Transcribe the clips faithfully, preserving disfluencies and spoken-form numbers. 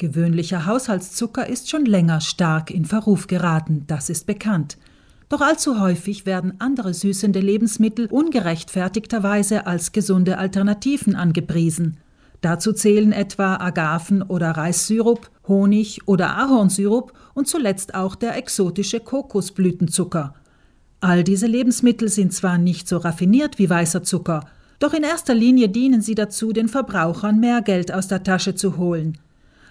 Gewöhnlicher Haushaltszucker ist schon länger stark in Verruf geraten, das ist bekannt. Doch allzu häufig werden andere süßende Lebensmittel ungerechtfertigterweise als gesunde Alternativen angepriesen. Dazu zählen etwa Agaven- oder Reissirup, Honig- oder Ahornsirup und zuletzt auch der exotische Kokosblütenzucker. All diese Lebensmittel sind zwar nicht so raffiniert wie weißer Zucker, doch in erster Linie dienen sie dazu, den Verbrauchern mehr Geld aus der Tasche zu holen.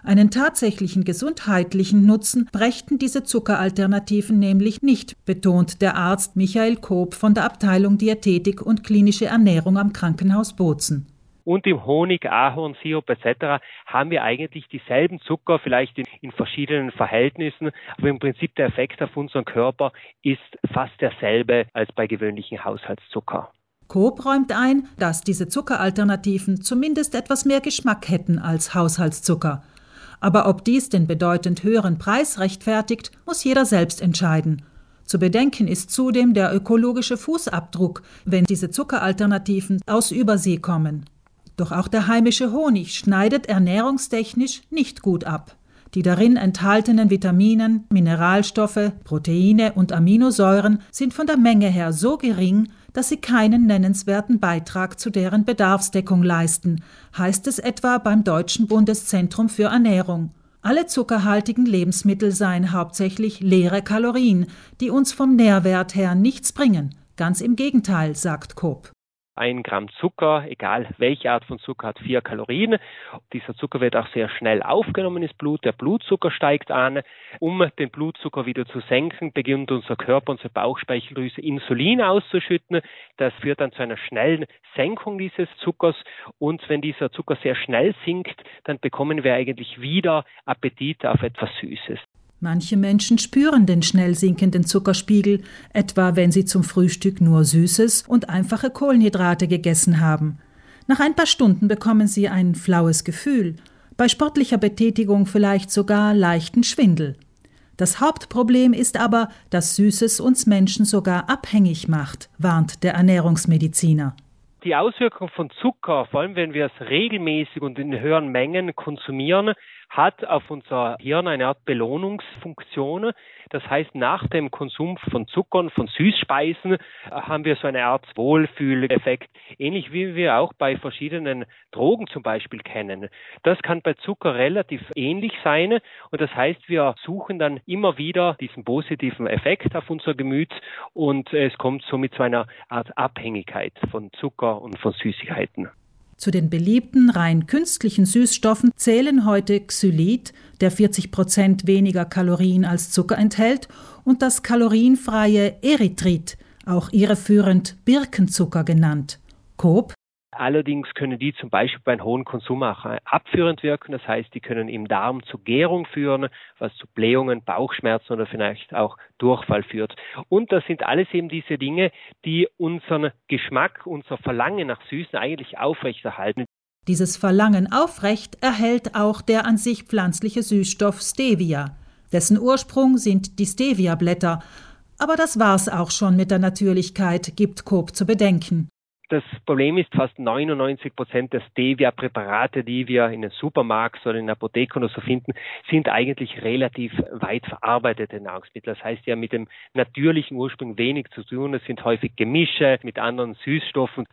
Einen tatsächlichen gesundheitlichen Nutzen brächten diese Zuckeralternativen nämlich nicht, betont der Arzt Michael Kob von der Abteilung Diätetik und klinische Ernährung am Krankenhaus Bozen. Und im Honig, Ahornsirup et cetera haben wir eigentlich dieselben Zucker, vielleicht in, in verschiedenen Verhältnissen, aber im Prinzip der Effekt auf unseren Körper ist fast derselbe als bei gewöhnlichen Haushaltszucker. Kob räumt ein, dass diese Zuckeralternativen zumindest etwas mehr Geschmack hätten als Haushaltszucker. Aber ob dies den bedeutend höheren Preis rechtfertigt, muss jeder selbst entscheiden. Zu bedenken ist zudem der ökologische Fußabdruck, wenn diese Zuckeralternativen aus Übersee kommen. Doch auch der heimische Honig schneidet ernährungstechnisch nicht gut ab. Die darin enthaltenen Vitaminen, Mineralstoffe, Proteine und Aminosäuren sind von der Menge her so gering, dass sie keinen nennenswerten Beitrag zu deren Bedarfsdeckung leisten, heißt es etwa beim Deutschen Bundeszentrum für Ernährung. Alle zuckerhaltigen Lebensmittel seien hauptsächlich leere Kalorien, die uns vom Nährwert her nichts bringen. Ganz im Gegenteil, sagt Kob. Ein Gramm Zucker, egal welche Art von Zucker, hat vier Kalorien. Dieser Zucker wird auch sehr schnell aufgenommen ins Blut. Der Blutzucker steigt an. Um den Blutzucker wieder zu senken, beginnt unser Körper, unsere Bauchspeicheldrüse, Insulin auszuschütten. Das führt dann zu einer schnellen Senkung dieses Zuckers. Und wenn dieser Zucker sehr schnell sinkt, dann bekommen wir eigentlich wieder Appetit auf etwas Süßes. Manche Menschen spüren den schnell sinkenden Zuckerspiegel, etwa wenn sie zum Frühstück nur Süßes und einfache Kohlenhydrate gegessen haben. Nach ein paar Stunden bekommen sie ein flaues Gefühl, bei sportlicher Betätigung vielleicht sogar leichten Schwindel. Das Hauptproblem ist aber, dass Süßes uns Menschen sogar abhängig macht, warnt der Ernährungsmediziner. Die Auswirkung von Zucker, vor allem wenn wir es regelmäßig und in höheren Mengen konsumieren, hat auf unser Hirn eine Art Belohnungsfunktion. Das heißt, nach dem Konsum von Zuckern, von Süßspeisen, haben wir so eine Art Wohlfühleffekt, ähnlich wie wir auch bei verschiedenen Drogen zum Beispiel kennen. Das kann bei Zucker relativ ähnlich sein und das heißt, wir suchen dann immer wieder diesen positiven Effekt auf unser Gemüt und es kommt somit zu einer Art Abhängigkeit von Zucker und von Süßigkeiten. Zu den beliebten, rein künstlichen Süßstoffen zählen heute Xylit, der vierzig Prozent weniger Kalorien als Zucker enthält, und das kalorienfreie Erythrit, auch irreführend Birkenzucker genannt. Kob? Allerdings können die zum Beispiel bei einem hohen Konsum auch abführend wirken. Das heißt, die können im Darm zu Gärung führen, was zu Blähungen, Bauchschmerzen oder vielleicht auch Durchfall führt. Und das sind alles eben diese Dinge, die unseren Geschmack, unser Verlangen nach Süßen eigentlich aufrechterhalten. Dieses Verlangen aufrecht erhält auch der an sich pflanzliche Süßstoff Stevia. Dessen Ursprung sind die Stevia-Blätter. Aber das war's auch schon mit der Natürlichkeit, gibt Kob zu bedenken. Das Problem ist, fast neunundneunzig Prozent der Stevia-Präparate, die wir in den Supermarkts oder in den Apotheken oder so finden, sind eigentlich relativ weit verarbeitete Nahrungsmittel. Das heißt, die haben mit dem natürlichen Ursprung wenig zu tun. Es sind häufig Gemische mit anderen Süßstoffen.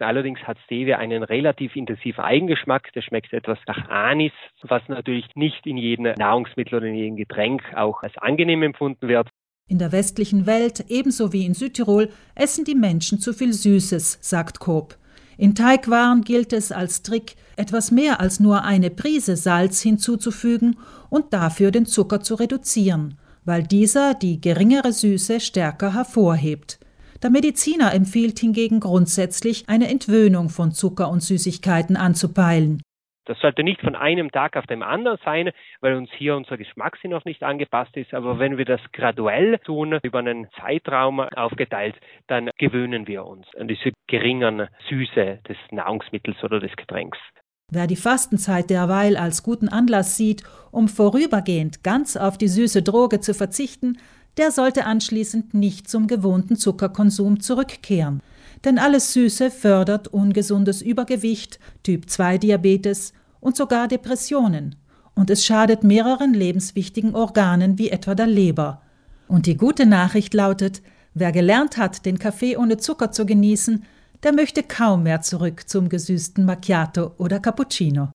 Allerdings hat Stevia einen relativ intensiven Eigengeschmack. Der schmeckt etwas nach Anis, was natürlich nicht in jedem Nahrungsmittel oder in jedem Getränk auch als angenehm empfunden wird. In der westlichen Welt, ebenso wie in Südtirol, essen die Menschen zu viel Süßes, sagt Kob. In Teigwaren gilt es als Trick, etwas mehr als nur eine Prise Salz hinzuzufügen und dafür den Zucker zu reduzieren, weil dieser die geringere Süße stärker hervorhebt. Der Mediziner empfiehlt hingegen grundsätzlich, eine Entwöhnung von Zucker und Süßigkeiten anzupeilen. Das sollte nicht von einem Tag auf den anderen sein, weil uns hier unser Geschmackssinn noch nicht angepasst ist. Aber wenn wir das graduell tun, über einen Zeitraum aufgeteilt, dann gewöhnen wir uns an diese geringeren Süße des Nahrungsmittels oder des Getränks. Wer die Fastenzeit derweil als guten Anlass sieht, um vorübergehend ganz auf die süße Droge zu verzichten, der sollte anschließend nicht zum gewohnten Zuckerkonsum zurückkehren. Denn alles Süße fördert ungesundes Übergewicht, Typ zwei Diabetes und sogar Depressionen. und es schadet mehreren lebenswichtigen Organen wie etwa der Leber. Und die gute Nachricht lautet, wer gelernt hat, den Kaffee ohne Zucker zu genießen, der möchte kaum mehr zurück zum gesüßten Macchiato oder Cappuccino.